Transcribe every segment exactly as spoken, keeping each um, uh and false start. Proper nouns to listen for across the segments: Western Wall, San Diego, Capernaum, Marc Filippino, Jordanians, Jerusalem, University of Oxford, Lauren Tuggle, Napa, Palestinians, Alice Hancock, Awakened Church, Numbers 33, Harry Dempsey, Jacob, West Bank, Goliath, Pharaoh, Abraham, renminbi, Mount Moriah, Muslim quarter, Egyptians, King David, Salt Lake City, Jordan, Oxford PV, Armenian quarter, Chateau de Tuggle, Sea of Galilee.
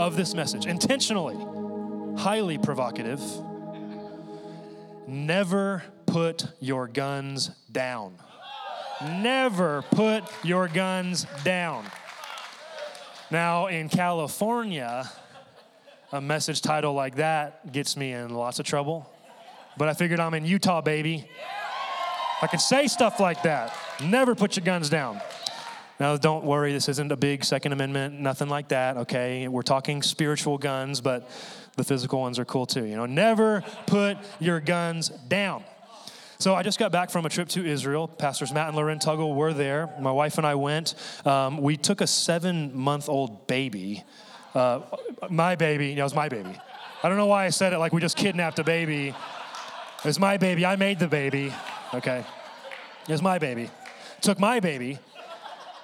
of this message, intentionally, highly provocative, never put your guns down. Never put your guns down. Now, in California, a message title like that gets me in lots of trouble. But I figured I'm in Utah, baby. I can say stuff like that. Never put your guns down. Now, don't worry. This isn't a big Second Amendment, nothing like that, okay? We're talking spiritual guns, but the physical ones are cool too. You know, never put your guns down. So I just got back from a trip to Israel. Pastors Matt and Lauren Tuggle were there. My wife and I went. Um, we took a seven-month-old baby. Uh, my baby. No, it was my baby. I don't know why I said it like we just kidnapped a baby. It was my baby. I made the baby. Okay. It was my baby. Took my baby,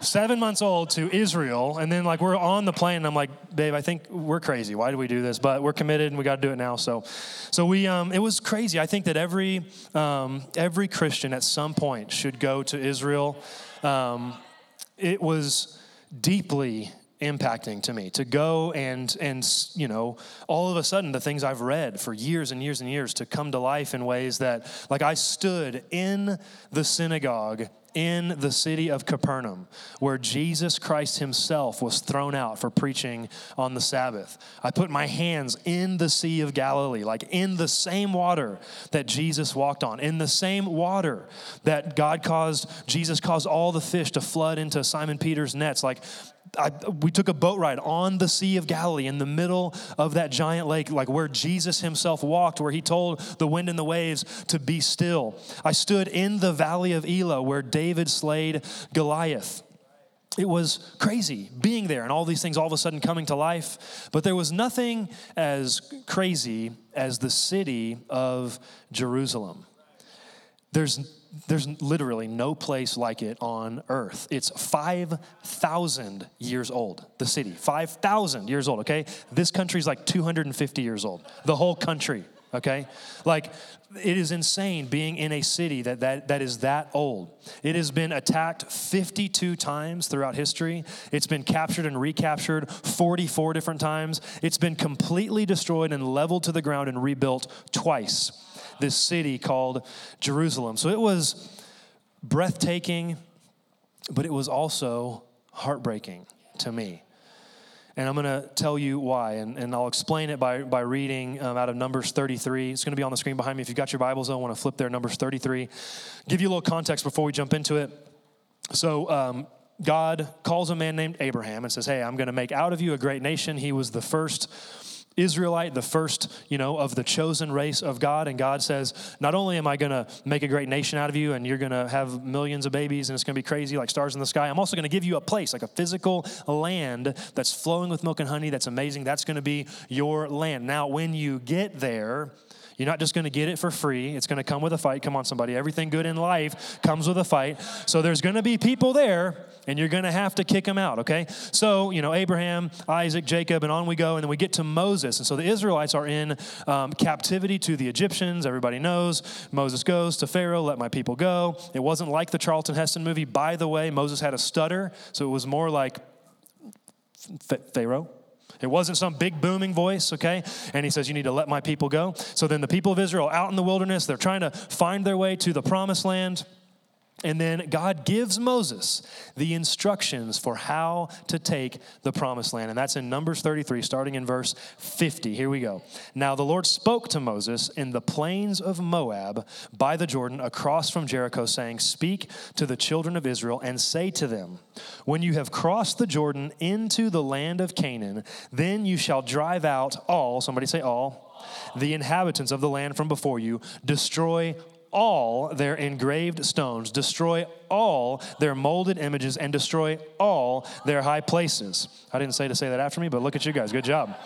seven months old, to Israel. And then, like, we're on the plane, and I'm like, babe, I think we're crazy. Why do we do this? But we're committed, and we got to do it now. So so we um, it was crazy. I think that every um, every Christian at some point should go to Israel. Um, it was deeply impacting to me to go and, and you know, all of a sudden the things I've read for years and years and years to come to life in ways that, like, I stood in the synagogue in the city of Capernaum, where Jesus Christ himself was thrown out for preaching on the Sabbath. I put my hands in the Sea of Galilee, like in the same water that Jesus walked on, in the same water that God caused, Jesus caused all the fish to flood into Simon Peter's nets. Like, I, we took a boat ride on the Sea of Galilee in the middle of that giant lake, like where Jesus himself walked, where he told the wind and the waves to be still. I stood in the Valley of Elah, where David slayed Goliath. It was crazy being there and all these things all of a sudden coming to life. But there was nothing as crazy as the city of Jerusalem. There's There's literally no place like it on earth. It's five thousand years old, the city. five thousand years old, okay? This country's like two hundred fifty years old, the whole country, okay? Like, it is insane being in a city that, that, that is that old. It has been attacked fifty-two times throughout history. It's been captured and recaptured forty-four different times. It's been completely destroyed and leveled to the ground and rebuilt twice. This city called Jerusalem. So it was breathtaking, but it was also heartbreaking to me. And I'm going to tell you why, and, and I'll explain it by, by reading um, out of Numbers thirty-three. It's going to be on the screen behind me. If you've got your Bibles, I want to flip there, Numbers thirty-three. Give you a little context before we jump into it. So um, God calls a man named Abraham and says, hey, I'm going to make out of you a great nation. He was the first Israelite, the first, you know, of the chosen race of God. And God says, not only am I going to make a great nation out of you and you're going to have millions of babies and it's going to be crazy like stars in the sky, I'm also going to give you a place, like a physical land that's flowing with milk and honey that's amazing. That's going to be your land. Now, when you get there, you're not just going to get it for free. It's going to come with a fight. Come on, somebody. Everything good in life comes with a fight. So there's going to be people there, and you're going to have to kick them out, okay? So, you know, Abraham, Isaac, Jacob, and on we go, and then we get to Moses. And so the Israelites are in um, captivity to the Egyptians. Everybody knows. Moses goes to Pharaoh, let my people go. It wasn't like the Charlton Heston movie. By the way, Moses had a stutter, so it was more like Pharaoh. It wasn't some big booming voice, okay? And he says, you need to let my people go. So then the people of Israel out in the wilderness, they're trying to find their way to the promised land. And then God gives Moses the instructions for how to take the promised land. And that's in Numbers thirty-three, starting in verse fifty. Here we go. Now the Lord spoke to Moses in the plains of Moab by the Jordan across from Jericho, saying, speak to the children of Israel and say to them, when you have crossed the Jordan into the land of Canaan, then you shall drive out all, somebody say all, the inhabitants of the land from before you, destroy all their engraved stones, destroy all their molded images, and destroy all their high places. I didn't say to say that after me, but look at you guys. Good job.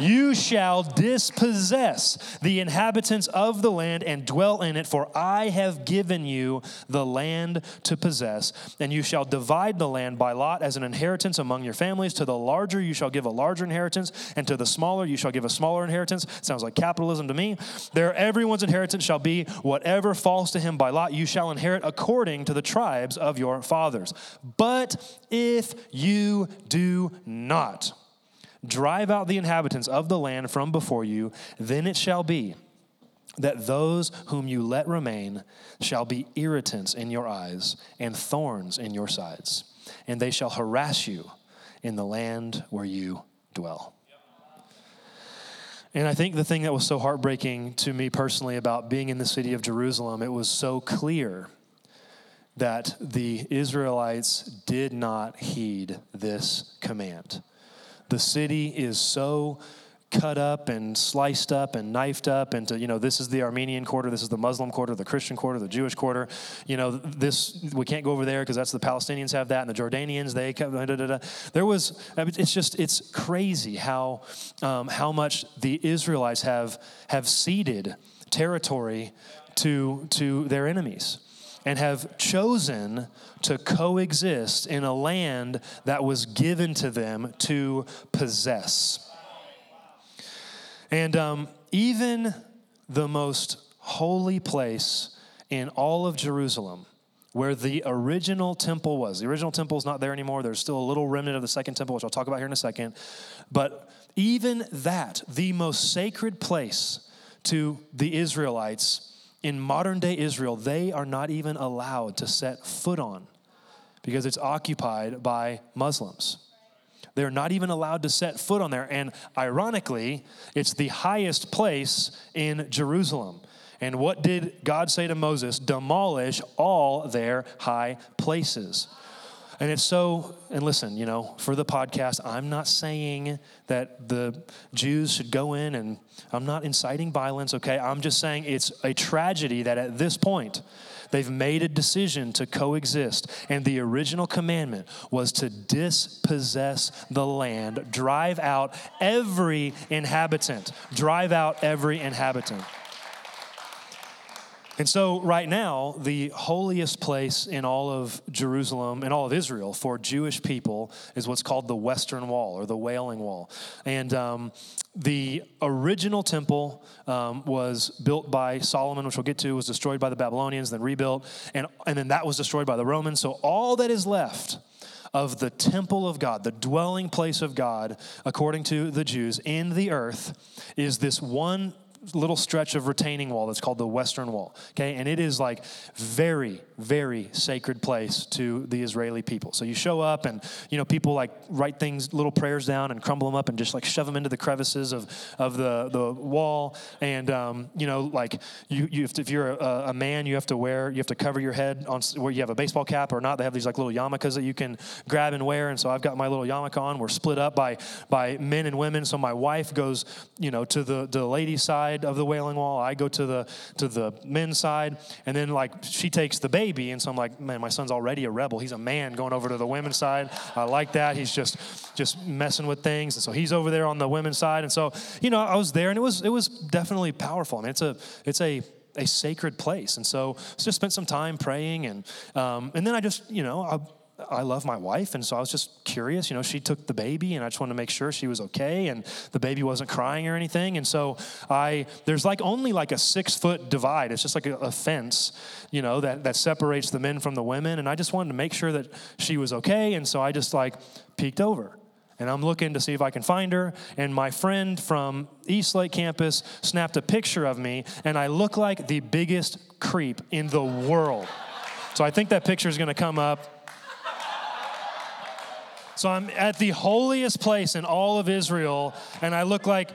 You shall dispossess the inhabitants of the land and dwell in it, for I have given you the land to possess. And you shall divide the land by lot as an inheritance among your families. To the larger you shall give a larger inheritance, and to the smaller you shall give a smaller inheritance. Sounds like capitalism to me. There everyone's inheritance shall be whatever falls to him by lot. You shall inherit according to the tribe of your fathers. But if you do not drive out the inhabitants of the land from before you, then it shall be that those whom you let remain shall be irritants in your eyes and thorns in your sides, and they shall harass you in the land where you dwell. And I think the thing that was so heartbreaking to me personally about being in the city of Jerusalem, it was so clear that the Israelites did not heed this command. The city is so cut up and sliced up and knifed up into, you know, this is the Armenian quarter, this is the Muslim quarter, the Christian quarter, the Jewish quarter. You know, this, we can't go over there because that's the Palestinians have that, and the Jordanians, they, da, da, da. There was, it's just, it's crazy how um, how much the Israelites have have ceded territory to to their enemies, and have chosen to coexist in a land that was given to them to possess. And um, even the most holy place in all of Jerusalem, where the original temple was. The original temple is not there anymore. There's still a little remnant of the second temple, which I'll talk about here in a second. But even that, the most sacred place to the Israelites in modern-day Israel, they are not even allowed to set foot on because it's occupied by Muslims. They're not even allowed to set foot on there. And ironically, it's the highest place in Jerusalem. And what did God say to Moses? Demolish all their high places. And it's so, and listen, you know, for the podcast, I'm not saying that the Jews should go in, and I'm not inciting violence, okay? I'm just saying it's a tragedy that at this point, they've made a decision to coexist. And the original commandment was to dispossess the land, drive out every inhabitant, drive out every inhabitant. And so right now, the holiest place in all of Jerusalem, in all of Israel, for Jewish people is what's called the Western Wall, or the Wailing Wall. And um, the original temple um, was built by Solomon, which we'll get to, was destroyed by the Babylonians, then rebuilt, and, and then that was destroyed by the Romans. So all that is left of the temple of God, the dwelling place of God, according to the Jews, in the earth, is this one little stretch of retaining wall that's called the Western Wall, okay? And it is like very, very sacred place to the Israeli people. So you show up and, you know, people like write things, little prayers down and crumble them up and just like shove them into the crevices of, of the, the wall. And, um, you know, like you, you have to, if you're a, a man, you have to wear, you have to cover your head on where you have a baseball cap or not. They have these like little yarmulkes that you can grab and wear. And so I've got my little yarmulke on. We're split up by, by men and women. So my wife goes, you know, to the, the lady's side of the Wailing Wall. I go to the to the men's side, and then like she takes the baby, and so I'm like, man, my son's already a rebel. He's a man going over to the women's side. I like that. He's just just messing with things, and so he's over there on the women's side. And so, you know, I was there, and it was it was definitely powerful. I mean, it's a it's a a sacred place, and so I just spent some time praying, and um, and then I just you know I. I love my wife, and so I was just curious. You know, she took the baby, and I just wanted to make sure she was okay, and the baby wasn't crying or anything. And so I, there's like only like a six-foot divide. It's just like a, a fence, you know, that, that separates the men from the women. And I just wanted to make sure that she was okay, and so I just like peeked over. And I'm looking to see if I can find her. And my friend from East Lake campus snapped a picture of me, and I look like the biggest creep in the world. So I think that picture is going to come up. So I'm at the holiest place in all of Israel, and I look like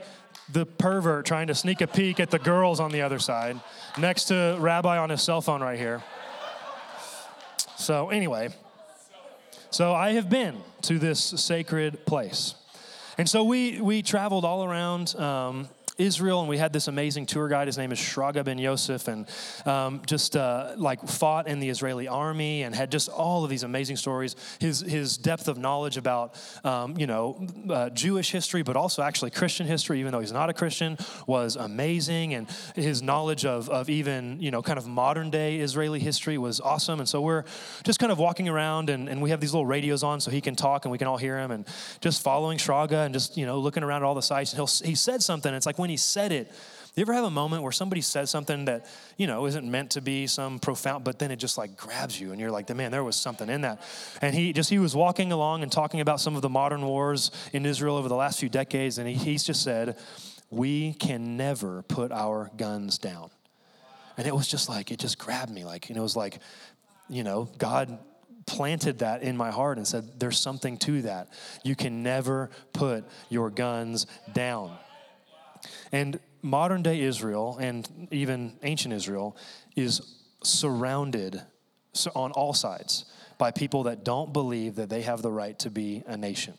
the pervert trying to sneak a peek at the girls on the other side, next to Rabbi on his cell phone right here. So anyway, so I have been to this sacred place. And so we we traveled all around um, Israel, and we had this amazing tour guide. His name is Shraga Ben Yosef, and um, just uh, like fought in the Israeli army and had just all of these amazing stories. His his depth of knowledge about um, you know uh, Jewish history, but also actually Christian history, even though he's not a Christian, was amazing. And his knowledge of of even you know kind of modern day Israeli history was awesome. And so we're just kind of walking around, and, and we have these little radios on so he can talk and we can all hear him, and just following Shraga and just you know looking around at all the sites. And he'll he said something. And it's like when he said it, do you ever have a moment where somebody says something that, you know, isn't meant to be some profound, but then it just like grabs you and you're like, man, there was something in that. And he just, he was walking along and talking about some of the modern wars in Israel over the last few decades. And he, he's just said, we can never put our guns down. And it was just like, it just grabbed me. Like, and it was like, you know, God planted that in my heart and said, there's something to that. You can never put your guns down. And modern day Israel, and even ancient Israel, is surrounded on all sides by people that don't believe that they have the right to be a nation.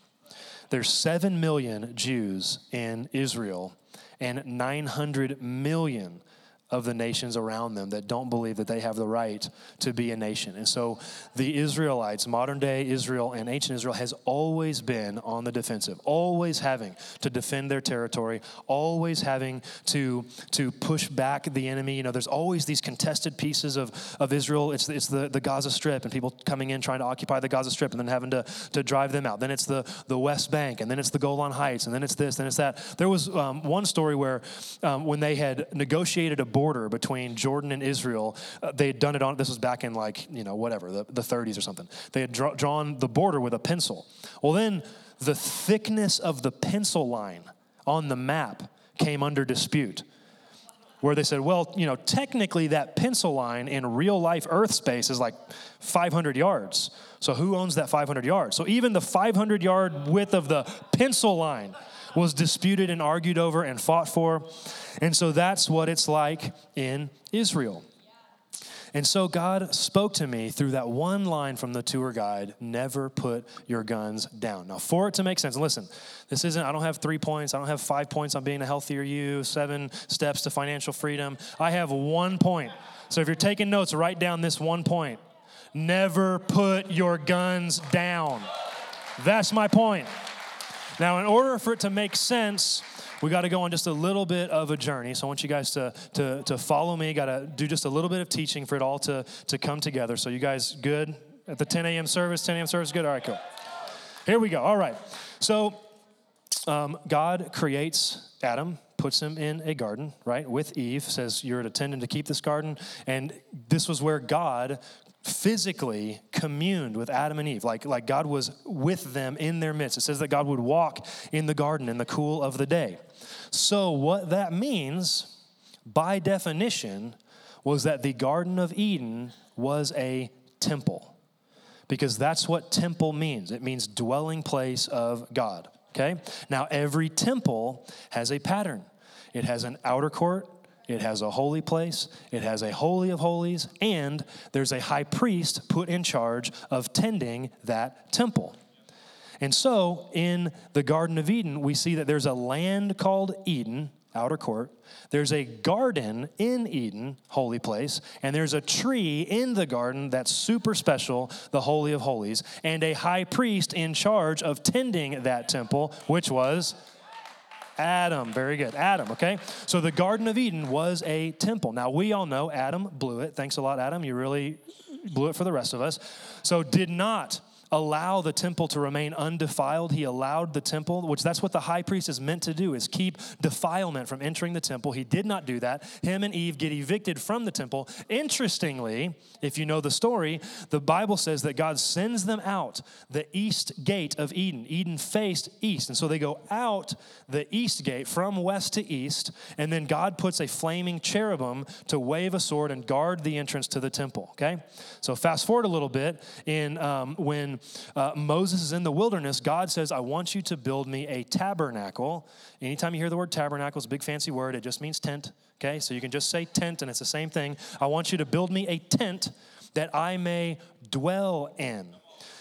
There's seven million Jews in Israel and nine hundred million of the nations around them that don't believe that they have the right to be a nation. And so the Israelites, modern day Israel and ancient Israel, has always been on the defensive, always having to defend their territory, always having to to push back the enemy. You know, there's always these contested pieces of, of Israel. It's, it's the, the Gaza Strip and people coming in trying to occupy the Gaza Strip and then having to, to drive them out. Then it's the, the West Bank, and then it's the Golan Heights, and then it's this, then it's that. There was um, one story where um, when they had negotiated a border Border between Jordan and Israel, uh, they had done it on, this was back in like, you know, whatever, the, the thirties or something. They had draw, drawn the border with a pencil. Well, then the thickness of the pencil line on the map came under dispute, where they said, well, you know, technically that pencil line in real life earth space is like five hundred yards. So who owns that five hundred yards? So even the five hundred yard width of the pencil line was disputed and argued over and fought for. And so that's what it's like in Israel. And so God spoke to me through that one line from the tour guide, never put your guns down. Now, for it to make sense, and listen, this isn't, I don't have three points. I don't have five points on being a healthier you, seven steps to financial freedom. I have one point. So if you're taking notes, write down this one point. Never put your guns down. That's my point. Now, in order for it to make sense, we got to go on just a little bit of a journey. So I want you guys to to, to follow me. Got to do just a little bit of teaching for it all to, to come together. So you guys good at the ten a.m. service? ten a.m. service, good? All right, cool. Here we go. All right. So um, God creates Adam, puts him in a garden, right, with Eve, says you're an attendant to keep this garden. And this was where God physically communed with Adam and Eve, like, like God was with them in their midst. It says that God would walk in the garden in the cool of the day. So what that means, by definition, was that the Garden of Eden was a temple, because that's what temple means. It means dwelling place of God, okay? Now, every temple has a pattern. It has an outer court. It has a holy place, it has a holy of holies, and there's a high priest put in charge of tending that temple. And so in the Garden of Eden, we see that there's a land called Eden, outer court. There's a garden in Eden, holy place, and there's a tree in the garden that's super special, the holy of holies, and a high priest in charge of tending that temple, which was Adam. Very good. Adam, okay? So the Garden of Eden was a temple. Now, we all know Adam blew it. Thanks a lot, Adam. You really blew it for the rest of us. So did not allow the temple to remain undefiled. He allowed the temple, which that's what the high priest is meant to do, is keep defilement from entering the temple. He did not do that. Him and Eve get evicted from the temple. Interestingly, if you know the story, the Bible says that God sends them out the east gate of Eden. Eden faced east, and so they go out the east gate from west to east, and then God puts a flaming cherubim to wave a sword and guard the entrance to the temple, okay? So fast forward a little bit, in um, when Uh, Moses is in the wilderness, God says, I want you to build me a tabernacle. Anytime you hear the word tabernacle, it's a big fancy word. It just means tent, okay? So you can just say tent, and it's the same thing. I want you to build me a tent that I may dwell in.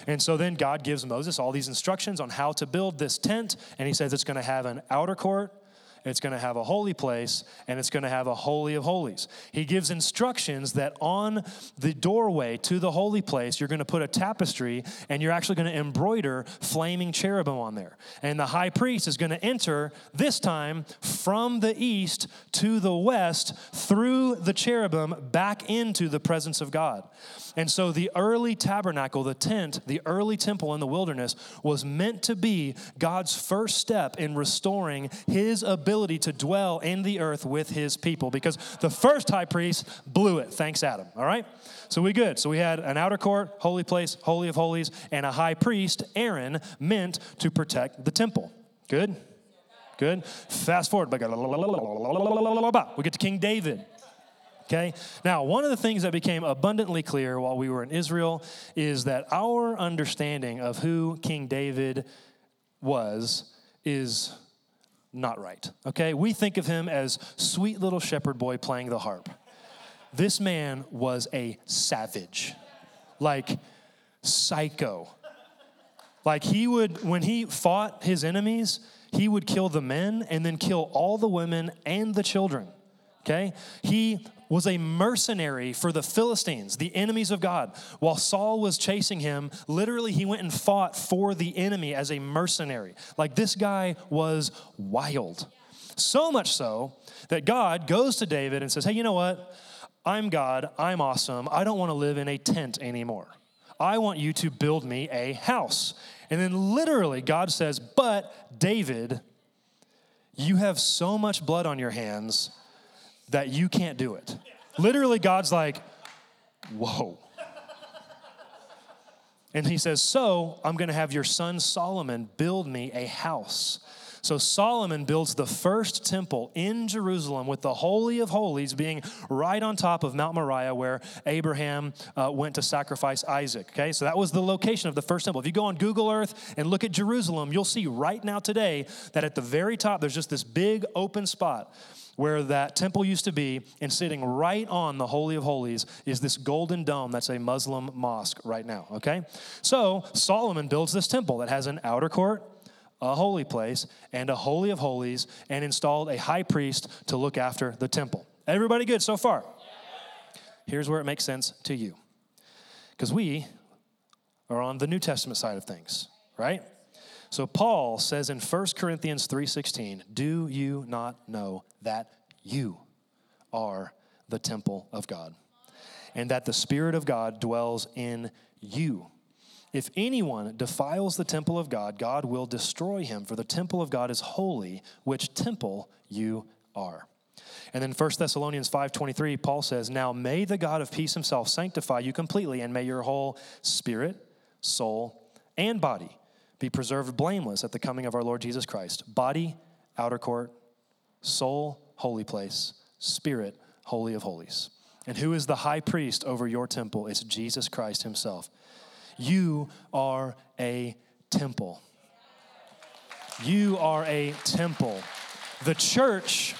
And so then God gives Moses all these instructions on how to build this tent, and he says it's going to have an outer court, it's going to have a holy place, and it's going to have a holy of holies. He gives instructions that on the doorway to the holy place, you're going to put a tapestry, and you're actually going to embroider flaming cherubim on there. And the high priest is going to enter this time from the east to the west through the cherubim back into the presence of God. And so the early tabernacle, the tent, the early temple in the wilderness was meant to be God's first step in restoring his ability to dwell in the earth with his people, because the first high priest blew it. Thanks, Adam. All right? So we good. So we had an outer court, holy place, holy of holies, and a high priest, Aaron, meant to protect the temple. Good? Good. Fast forward. We get to King David. Okay? Now, one of the things that became abundantly clear while we were in Israel is that our understanding of who King David was is not right. Okay? We think of him as sweet little shepherd boy playing the harp. This man was a savage, like psycho. Like he would, when he fought his enemies, he would kill the men and then kill all the women and the children. Okay? He was a mercenary for the Philistines, the enemies of God. While Saul was chasing him, literally he went and fought for the enemy as a mercenary. Like this guy was wild. So much so that God goes to David and says, hey, you know what? I'm God. I'm awesome. I don't want to live in a tent anymore. I want you to build me a house. And then literally God says, but David, you have so much blood on your hands that you can't do it. Literally God's like, whoa. And he says, so I'm going to have your son Solomon build me a house. So Solomon builds the first temple in Jerusalem with the Holy of Holies being right on top of Mount Moriah where Abraham uh, went to sacrifice Isaac, okay? So that was the location of the first temple. If you go on Google Earth and look at Jerusalem, you'll see right now today that at the very top, there's just this big open spot where that temple used to be, and sitting right on the Holy of Holies is this golden dome that's a Muslim mosque right now, okay? So Solomon builds this temple that has an outer court, a holy place, and a holy of holies, and installed a high priest to look after the temple. Everybody good so far? Here's where it makes sense to you. Because we are on the New Testament side of things, right? So Paul says in First Corinthians three sixteen, do you not know that you are the temple of God, and that the Spirit of God dwells in you? If anyone defiles the temple of God, God will destroy him, for the temple of God is holy, which temple you are. And then First Thessalonians five twenty-three, Paul says, now may the God of peace himself sanctify you completely, and may your whole spirit, soul, and body be preserved blameless at the coming of our Lord Jesus Christ. Body, outer court, soul, holy place, spirit, holy of holies. And who is the high priest over your temple? It's Jesus Christ himself. You are a temple. You are a temple. The church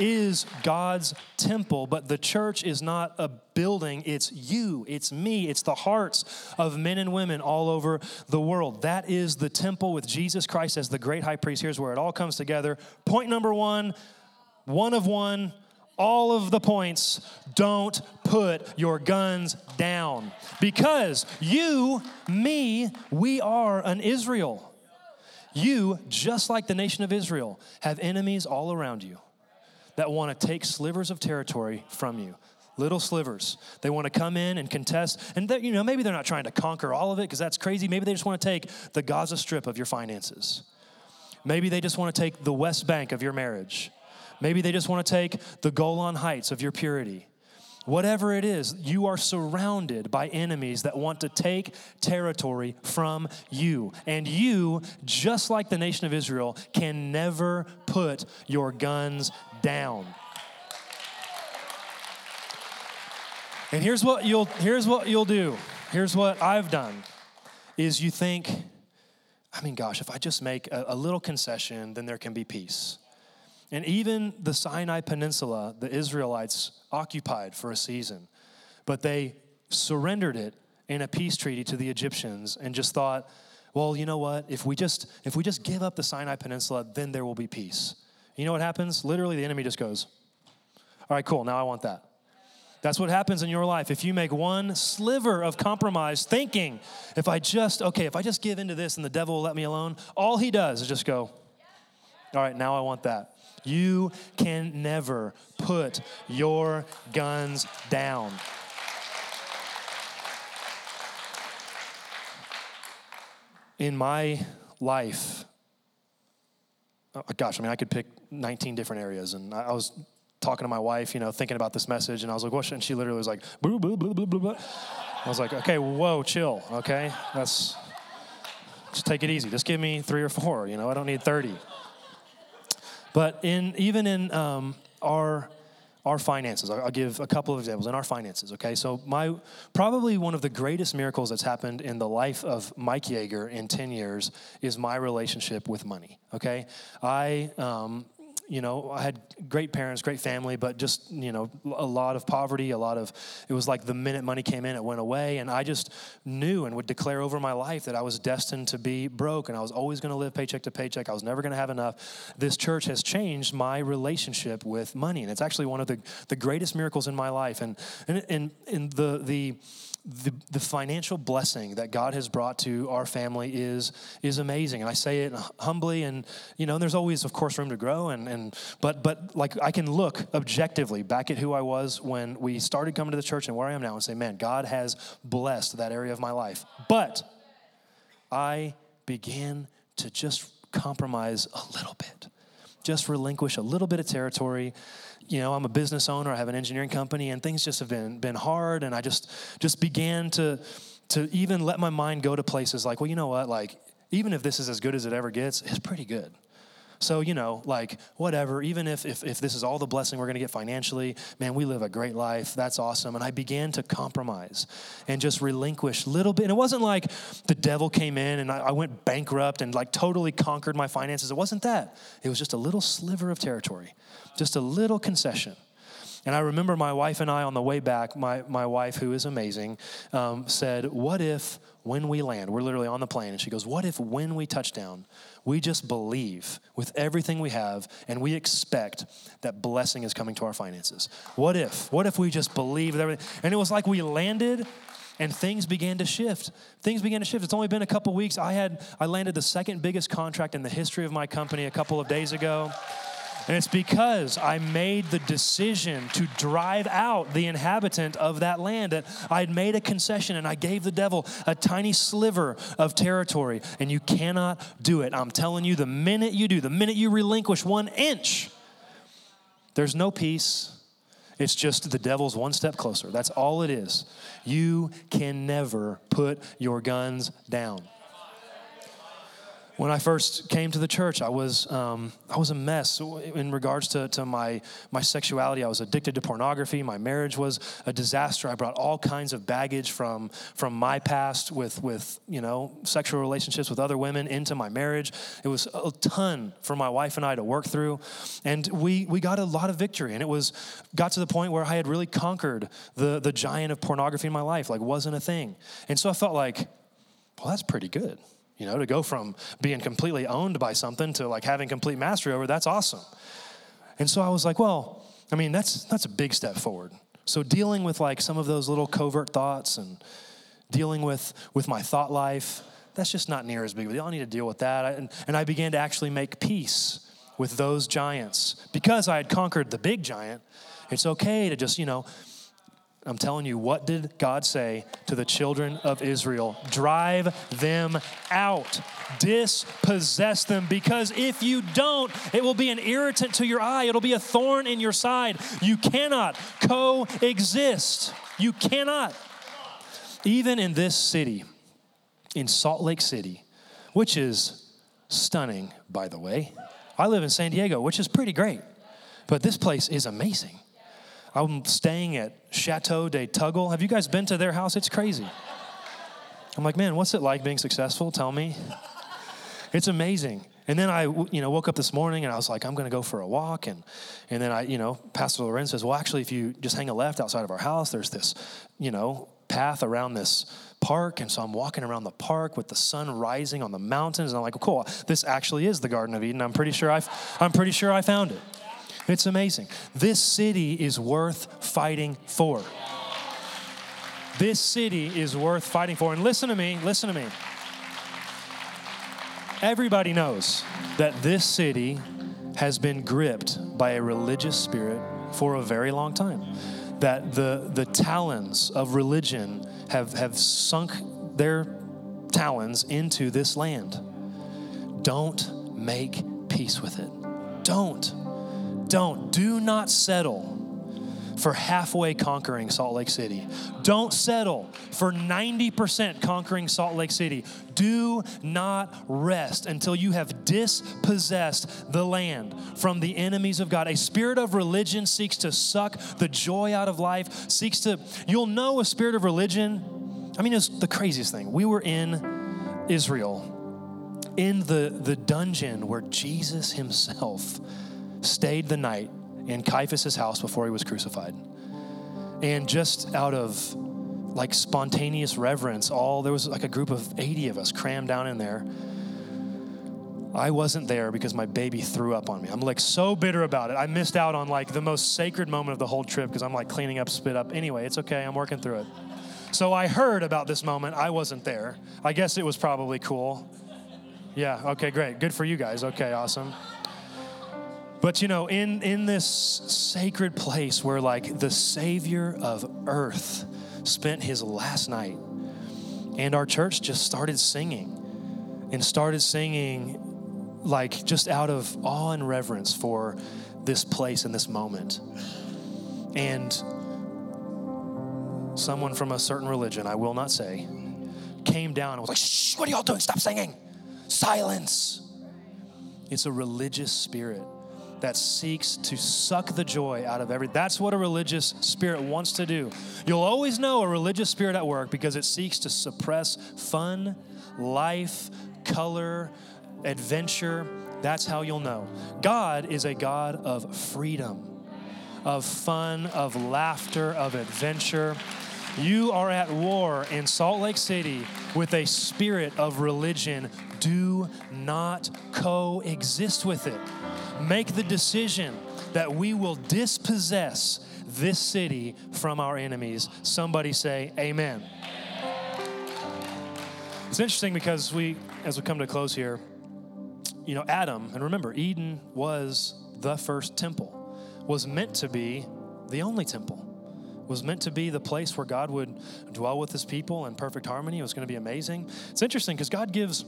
is God's temple, but the church is not a building. It's you, it's me, it's the hearts of men and women all over the world. That is the temple with Jesus Christ as the great high priest. Here's where it all comes together. Point number one, one of one, all of the points, don't put your guns down. Because you, me, we are an Israel. You, just like the nation of Israel, have enemies all around you that want to take slivers of territory from you. Little slivers. They want to come in and contest. And, you know, maybe they're not trying to conquer all of it because that's crazy. Maybe they just want to take the Gaza Strip of your finances. Maybe they just want to take the West Bank of your marriage. Maybe they just want to take the Golan Heights of your purity. Whatever it is, you are surrounded by enemies that want to take territory from you. And you, just like the nation of Israel, can never put your guns down. And here's what you'll here's what you'll do. Here's what I've done is you think, I mean, gosh, if I just make a, a little concession, then there can be peace. And even the Sinai Peninsula, the Israelites occupied for a season, but they surrendered it in a peace treaty to the Egyptians and just thought, well, you know what? If we just if we just give up the Sinai Peninsula, then there will be peace. You know what happens? Literally, the enemy just goes, all right, cool, now I want that. That's what happens in your life. If you make one sliver of compromise thinking, if I just, okay, if I just give into this and the devil will let me alone, all he does is just go, all right, now I want that. You can never put your guns down. In my life, oh gosh, I mean, I could pick nineteen different areas. And I was talking to my wife, you know, thinking about this message. And I was like, what? And she literally was like, boo, boo, boo, boo, boo, boo. I was like, okay, whoa, chill, okay? That's, just take it easy. Just give me three or four, you know? I don't need thirty. But in even in um, our our finances, I'll give a couple of examples in our finances, okay? So my probably one of the greatest miracles that's happened in the life of Mike Yeager in ten years is my relationship with money, okay? I, um, you know, I had great parents, great family, but just, you know, a lot of poverty, a lot of, it was like the minute money came in, it went away, and I just knew and would declare over my life that I was destined to be broke, and I was always going to live paycheck to paycheck. I was never going to have enough. This church has changed my relationship with money, and it's actually one of the, the greatest miracles in my life, and and, and, and the the... The, the financial blessing that God has brought to our family is is amazing, and I say it humbly. And you know, and there's always, of course, room to grow. And and but but like I can look objectively back at who I was when we started coming to the church and where I am now, and say, man, God has blessed that area of my life. But I began to just compromise a little bit, just relinquish a little bit of territory. You know, I'm a business owner, I have an engineering company, and things just have been been hard, and I just just began to to even let my mind go to places like, well, you know what, like, even if this is as good as it ever gets, it's pretty good. So, you know, like, whatever, even if if, if this is all the blessing we're going to get financially, man, we live a great life, that's awesome. And I began to compromise and just relinquish a little bit. And it wasn't like the devil came in and I, I went bankrupt and, like, totally conquered my finances. It wasn't that. It was just a little sliver of territory, just a little concession. And I remember my wife and I on the way back, my my wife, who is amazing, um, said, what if when we land, we're literally on the plane, and she goes, what if when we touch down, we just believe with everything we have and we expect that blessing is coming to our finances? What if? What if we just believe with everything? And it was like we landed and things began to shift. Things began to shift. It's only been a couple weeks. I had I landed the second biggest contract in the history of my company a couple of days ago. And it's because I made the decision to drive out the inhabitant of that land. That I had made a concession, and I gave the devil a tiny sliver of territory. And you cannot do it. I'm telling you, the minute you do, the minute you relinquish one inch, there's no peace. It's just the devil's one step closer. That's all it is. You can never put your guns down. When I first came to the church, I was um, I was a mess in regards to, to my, my sexuality. I was addicted to pornography. My marriage was a disaster. I brought all kinds of baggage from from my past with, with you know, sexual relationships with other women into my marriage. It was a ton for my wife and I to work through. And we we got a lot of victory. And it was got to the point where I had really conquered the, the giant of pornography in my life. Like, wasn't a thing. And so I felt like, well, that's pretty good. You know, to go from being completely owned by something to, like, having complete mastery over, that's awesome. And so I was like, well, I mean, that's that's a big step forward. So dealing with, like, some of those little covert thoughts and dealing with, with my thought life, that's just not near as big of a deal. I need to deal with that. I, and, and I began to actually make peace with those giants. Because I had conquered the big giant, it's okay to just, you know, I'm telling you, what did God say to the children of Israel? Drive them out. Dispossess them, because if you don't, it will be an irritant to your eye. It'll be a thorn in your side. You cannot coexist. You cannot. Even in this city, in Salt Lake City, which is stunning, by the way. I live in San Diego, which is pretty great, but this place is amazing. I'm staying at Chateau de Tuggle. Have you guys been to their house? It's crazy. I'm like, man, what's it like being successful? Tell me. It's amazing. And then I, you know, woke up this morning and I was like, I'm going to go for a walk. And and then I, you know, Pastor Loren says, well, actually, if you just hang a left outside of our house, there's this, you know, path around this park, and so I'm walking around the park with the sun rising on the mountains, and I'm like, cool, this actually is the Garden of Eden. I'm pretty sure I've, I'm pretty sure I found it. It's amazing. This city is worth fighting for. This city is worth fighting for. And listen to me, listen to me. Everybody knows that this city has been gripped by a religious spirit for a very long time, that the the talons of religion have, have sunk their talons into this land. Don't make peace with it. Don't. Don't. Do not settle for halfway conquering Salt Lake City. Don't settle for ninety percent conquering Salt Lake City. Do not rest until you have dispossessed the land from the enemies of God. A spirit of religion seeks to suck the joy out of life, seeks to, you'll know a spirit of religion. I mean, it's the craziest thing. We were in Israel, in the, the dungeon where Jesus himself stayed the night in Caiaphas' house before he was crucified. And just out of like spontaneous reverence, all there was like a group of eighty of us crammed down in there. I wasn't there because my baby threw up on me. I'm like so bitter about it. I missed out on like the most sacred moment of the whole trip because I'm like cleaning up, spit up. Anyway, it's okay, I'm working through it. So I heard about this moment, I wasn't there. I guess it was probably cool. Yeah, okay, great, good for you guys, okay, awesome. But, you know, in, in this sacred place where, like, the Savior of earth spent his last night, and our church just started singing and started singing, like, just out of awe and reverence for this place and this moment. And someone from a certain religion, I will not say, came down and was like, shh, what are y'all doing? Stop singing. Silence. It's a religious spirit that seeks to suck the joy out of every. That's what a religious spirit wants to do. You'll always know a religious spirit at work because it seeks to suppress fun, life, color, adventure. That's how you'll know. God is a God of freedom, of fun, of laughter, of adventure. You are at war in Salt Lake City with a spirit of religion. Do not coexist with it. Make the decision that we will dispossess this city from our enemies. Somebody say amen. It's interesting because we, as we come to a close here, you know, Adam, and remember, Eden was the first temple, was meant to be the only temple, was meant to be the place where God would dwell with his people in perfect harmony. It was going to be amazing. It's interesting because God gives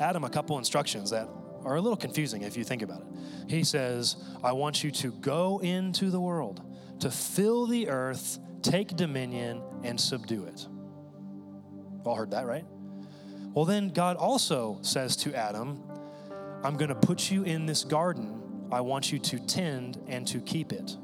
Adam a couple instructions that are a little confusing if you think about it. He says, I want you to go into the world, to fill the earth, take dominion, and subdue it. All heard that, right? Well, then God also says to Adam, I'm going to put you in this garden. I want you to tend and to keep it.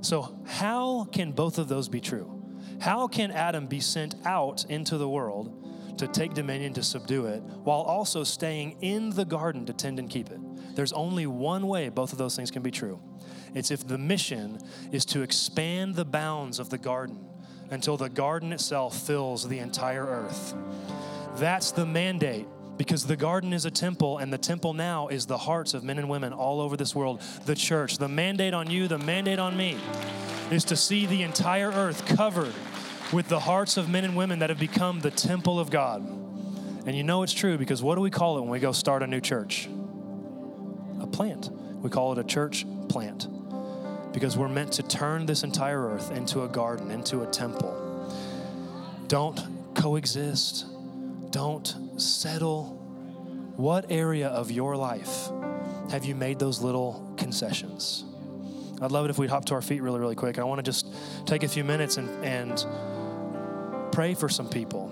So how can both of those be true? How can Adam be sent out into the world to take dominion, to subdue it, while also staying in the garden to tend and keep it? There's only one way both of those things can be true. It's if the mission is to expand the bounds of the garden until the garden itself fills the entire earth. That's the mandate, because the garden is a temple, and the temple now is the hearts of men and women all over this world, the church. The mandate on you, the mandate on me, is to see the entire earth covered with the hearts of men and women that have become the temple of God. And you know it's true, because what do we call it when we go start a new church? A plant. We call it a church plant, because we're meant to turn this entire earth into a garden, into a temple. Don't coexist. Don't settle. What area of your life have you made those little concessions? I'd love it if we'd hop to our feet really, really quick. I want to just take a few minutes and, and pray for some people.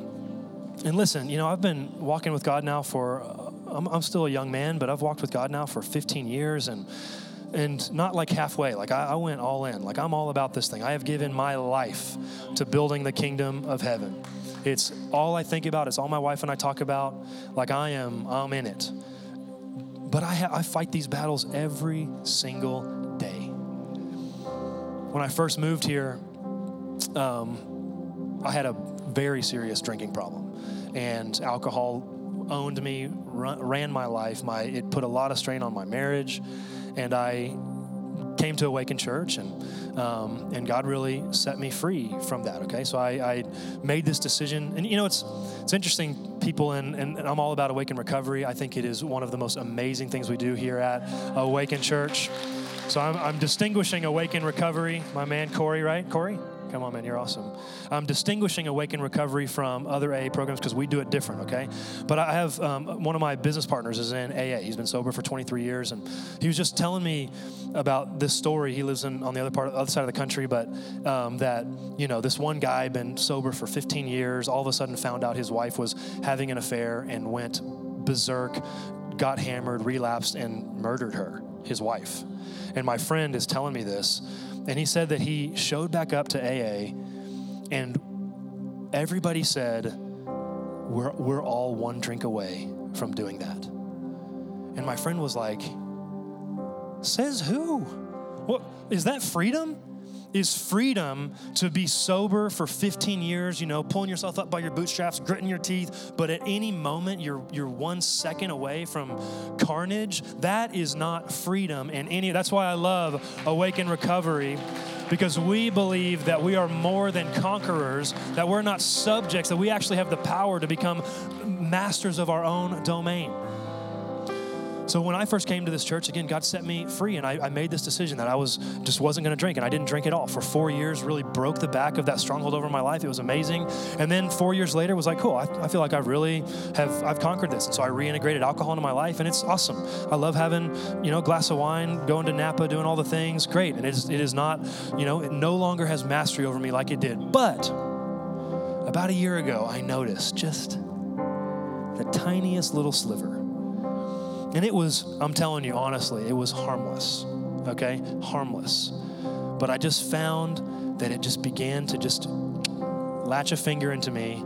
And listen, you know, I've been walking with God now for, uh, I'm, I'm still a young man, but I've walked with God now for fifteen years, and and not like halfway. Like I, I went all in. Like I'm all about this thing. I have given my life to building the kingdom of heaven. It's all I think about. It's all my wife and I talk about. Like I am, I'm in it. But I, ha- I fight these battles every single day. When I first moved here, um, I had a very serious drinking problem. And alcohol owned me, run, ran my life. My It put a lot of strain on my marriage. And I came to Awaken Church, and um, and God really set me free from that, okay? So I, I made this decision. And, you know, it's it's interesting, people, in, and I'm all about Awaken Recovery. I think it is one of the most amazing things we do here at Awaken Church. So I'm, I'm distinguishing Awaken Recovery. My man, Corey, right? Corey? Come on, man, you're awesome. I'm distinguishing Awaken Recovery from other A A programs because we do it different, okay? But I have um, one of my business partners is in A A. He's been sober for twenty-three years, and he was just telling me about this story. He lives in, on the other part, other side of the country, but um, that, you know, this one guy been sober for fifteen years, all of a sudden found out his wife was having an affair and went berserk, got hammered, relapsed, and murdered her, his wife. And my friend is telling me this. And he said that he showed back up to A A, and everybody said, we're we're all one drink away from doing that. And my friend was like, says who? What, is that freedom? Is freedom to be sober for fifteen years, you know, pulling yourself up by your bootstraps, gritting your teeth, but at any moment you're you're one second away from carnage? That is not freedom. And any that's why I love Awaken Recovery, because we believe that we are more than conquerors, that we're not subjects, that we actually have the power to become masters of our own domain. So when I first came to this church, again, God set me free, and I, I made this decision that I was just wasn't going to drink, and I didn't drink at all for four years. Really broke the back of that stronghold over my life. It was amazing. And then four years later, was like, cool. I, I feel like I really have I've conquered this. And so I reintegrated alcohol into my life, and it's awesome. I love having, you know, a glass of wine, going to Napa, doing all the things. Great. And it is it is not, you know, it no longer has mastery over me like it did. But about a year ago, I noticed just the tiniest little sliver. And it was, I'm telling you, honestly, it was harmless, okay? Harmless. But I just found that it just began to just latch a finger into me.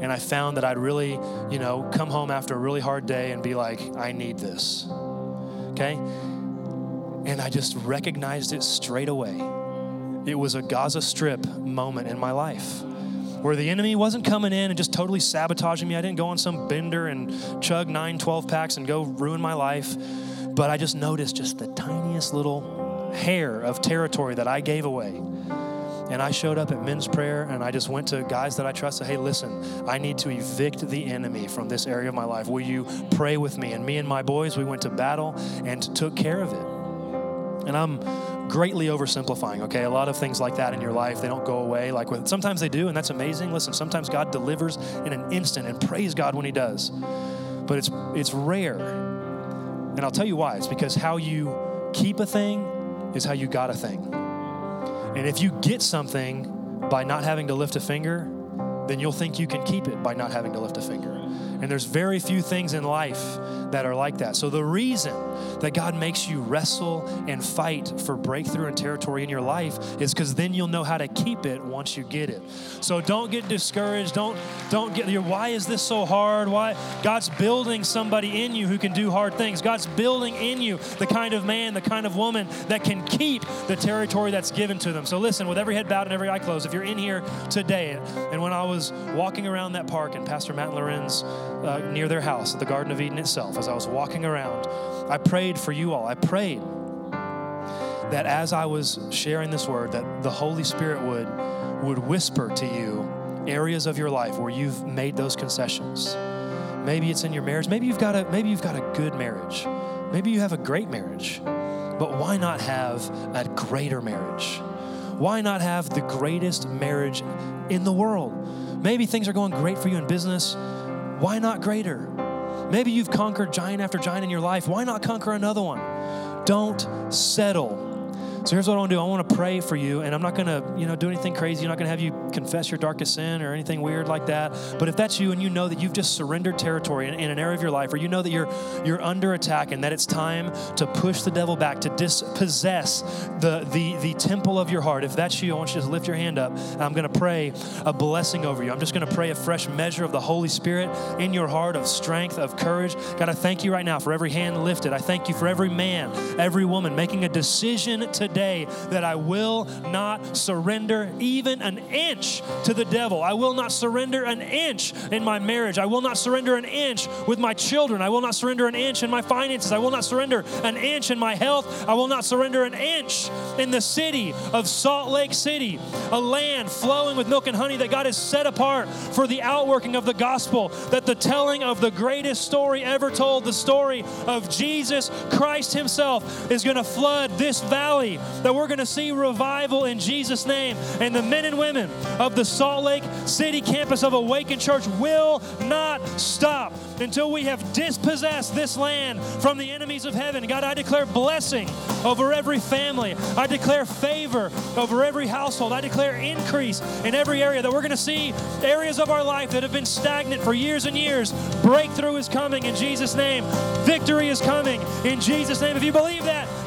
And I found that I'd really, you know, come home after a really hard day and be like, I need this, okay? And I just recognized it straight away. It was a Gaza Strip moment in my life, where the enemy wasn't coming in and just totally sabotaging me. I didn't go on some bender and chug nine twelve-packs and go ruin my life. But I just noticed just the tiniest little hair of territory that I gave away. And I showed up at men's prayer, and I just went to guys that I trust and said, hey, listen, I need to evict the enemy from this area of my life. Will you pray with me? And me and my boys, we went to battle and took care of it. And I'm greatly oversimplifying, okay? A lot of things like that in your life, they don't go away. Like with, sometimes they do, and that's amazing. Listen, sometimes God delivers in an instant, and praise God when he does. But it's it's rare. And I'll tell you why. It's because how you keep a thing is how you got a thing. And if you get something by not having to lift a finger, then you'll think you can keep it by not having to lift a finger. And there's very few things in life that are like that. So the reason that God makes you wrestle and fight for breakthrough and territory in your life is because then you'll know how to keep it once you get it. So don't get discouraged. Don't don't get your, why is this so hard? Why? God's building somebody in you who can do hard things. God's building in you the kind of man, the kind of woman that can keep the territory that's given to them. So listen, with every head bowed and every eye closed, if you're in here today, and when I was walking around that park and Pastor Matt and Lorenz, Uh, near their house at the Garden of Eden itself, as I was walking around, I prayed for you all. I prayed that as I was sharing this word, that the Holy Spirit would would whisper to you areas of your life where you've made those concessions. Maybe it's in your marriage. Maybe you've got a maybe you've got a good marriage. Maybe you have a great marriage. But why not have a greater marriage? Why not have the greatest marriage in the world? Maybe things are going great for you in business. Why not greater? Maybe you've conquered giant after giant in your life. Why not conquer another one? Don't settle. So here's what I want to do. I want to pray for you, and I'm not going to, you know, do anything crazy. I'm not going to have you confess your darkest sin or anything weird like that. But if that's you, and you know that you've just surrendered territory in, in an area of your life, or you know that you're you're under attack, and that it's time to push the devil back, to dispossess the the the temple of your heart. If that's you, I want you to just lift your hand up. I'm going to pray a blessing over you. I'm just going to pray a fresh measure of the Holy Spirit in your heart, of strength, of courage. God, I thank you right now for every hand lifted. I thank you for every man, every woman making a decision today today that I will not surrender even an inch to the devil. I will not surrender an inch in my marriage. I will not surrender an inch with my children. I will not surrender an inch in my finances. I will not surrender an inch in my health. I will not surrender an inch in the city of Salt Lake City, a land flowing with milk and honey that God has set apart for the outworking of the gospel, that the telling of the greatest story ever told, the story of Jesus Christ himself, is going to flood this valley, that we're going to see revival in Jesus' name. And the men and women of the Salt Lake City campus of Awakened Church will not stop until we have dispossessed this land from the enemies of heaven. God, I declare blessing over every family. I declare favor over every household. I declare increase in every area, that we're going to see areas of our life that have been stagnant for years and years. Breakthrough is coming in Jesus' name. Victory is coming in Jesus' name. If you believe that,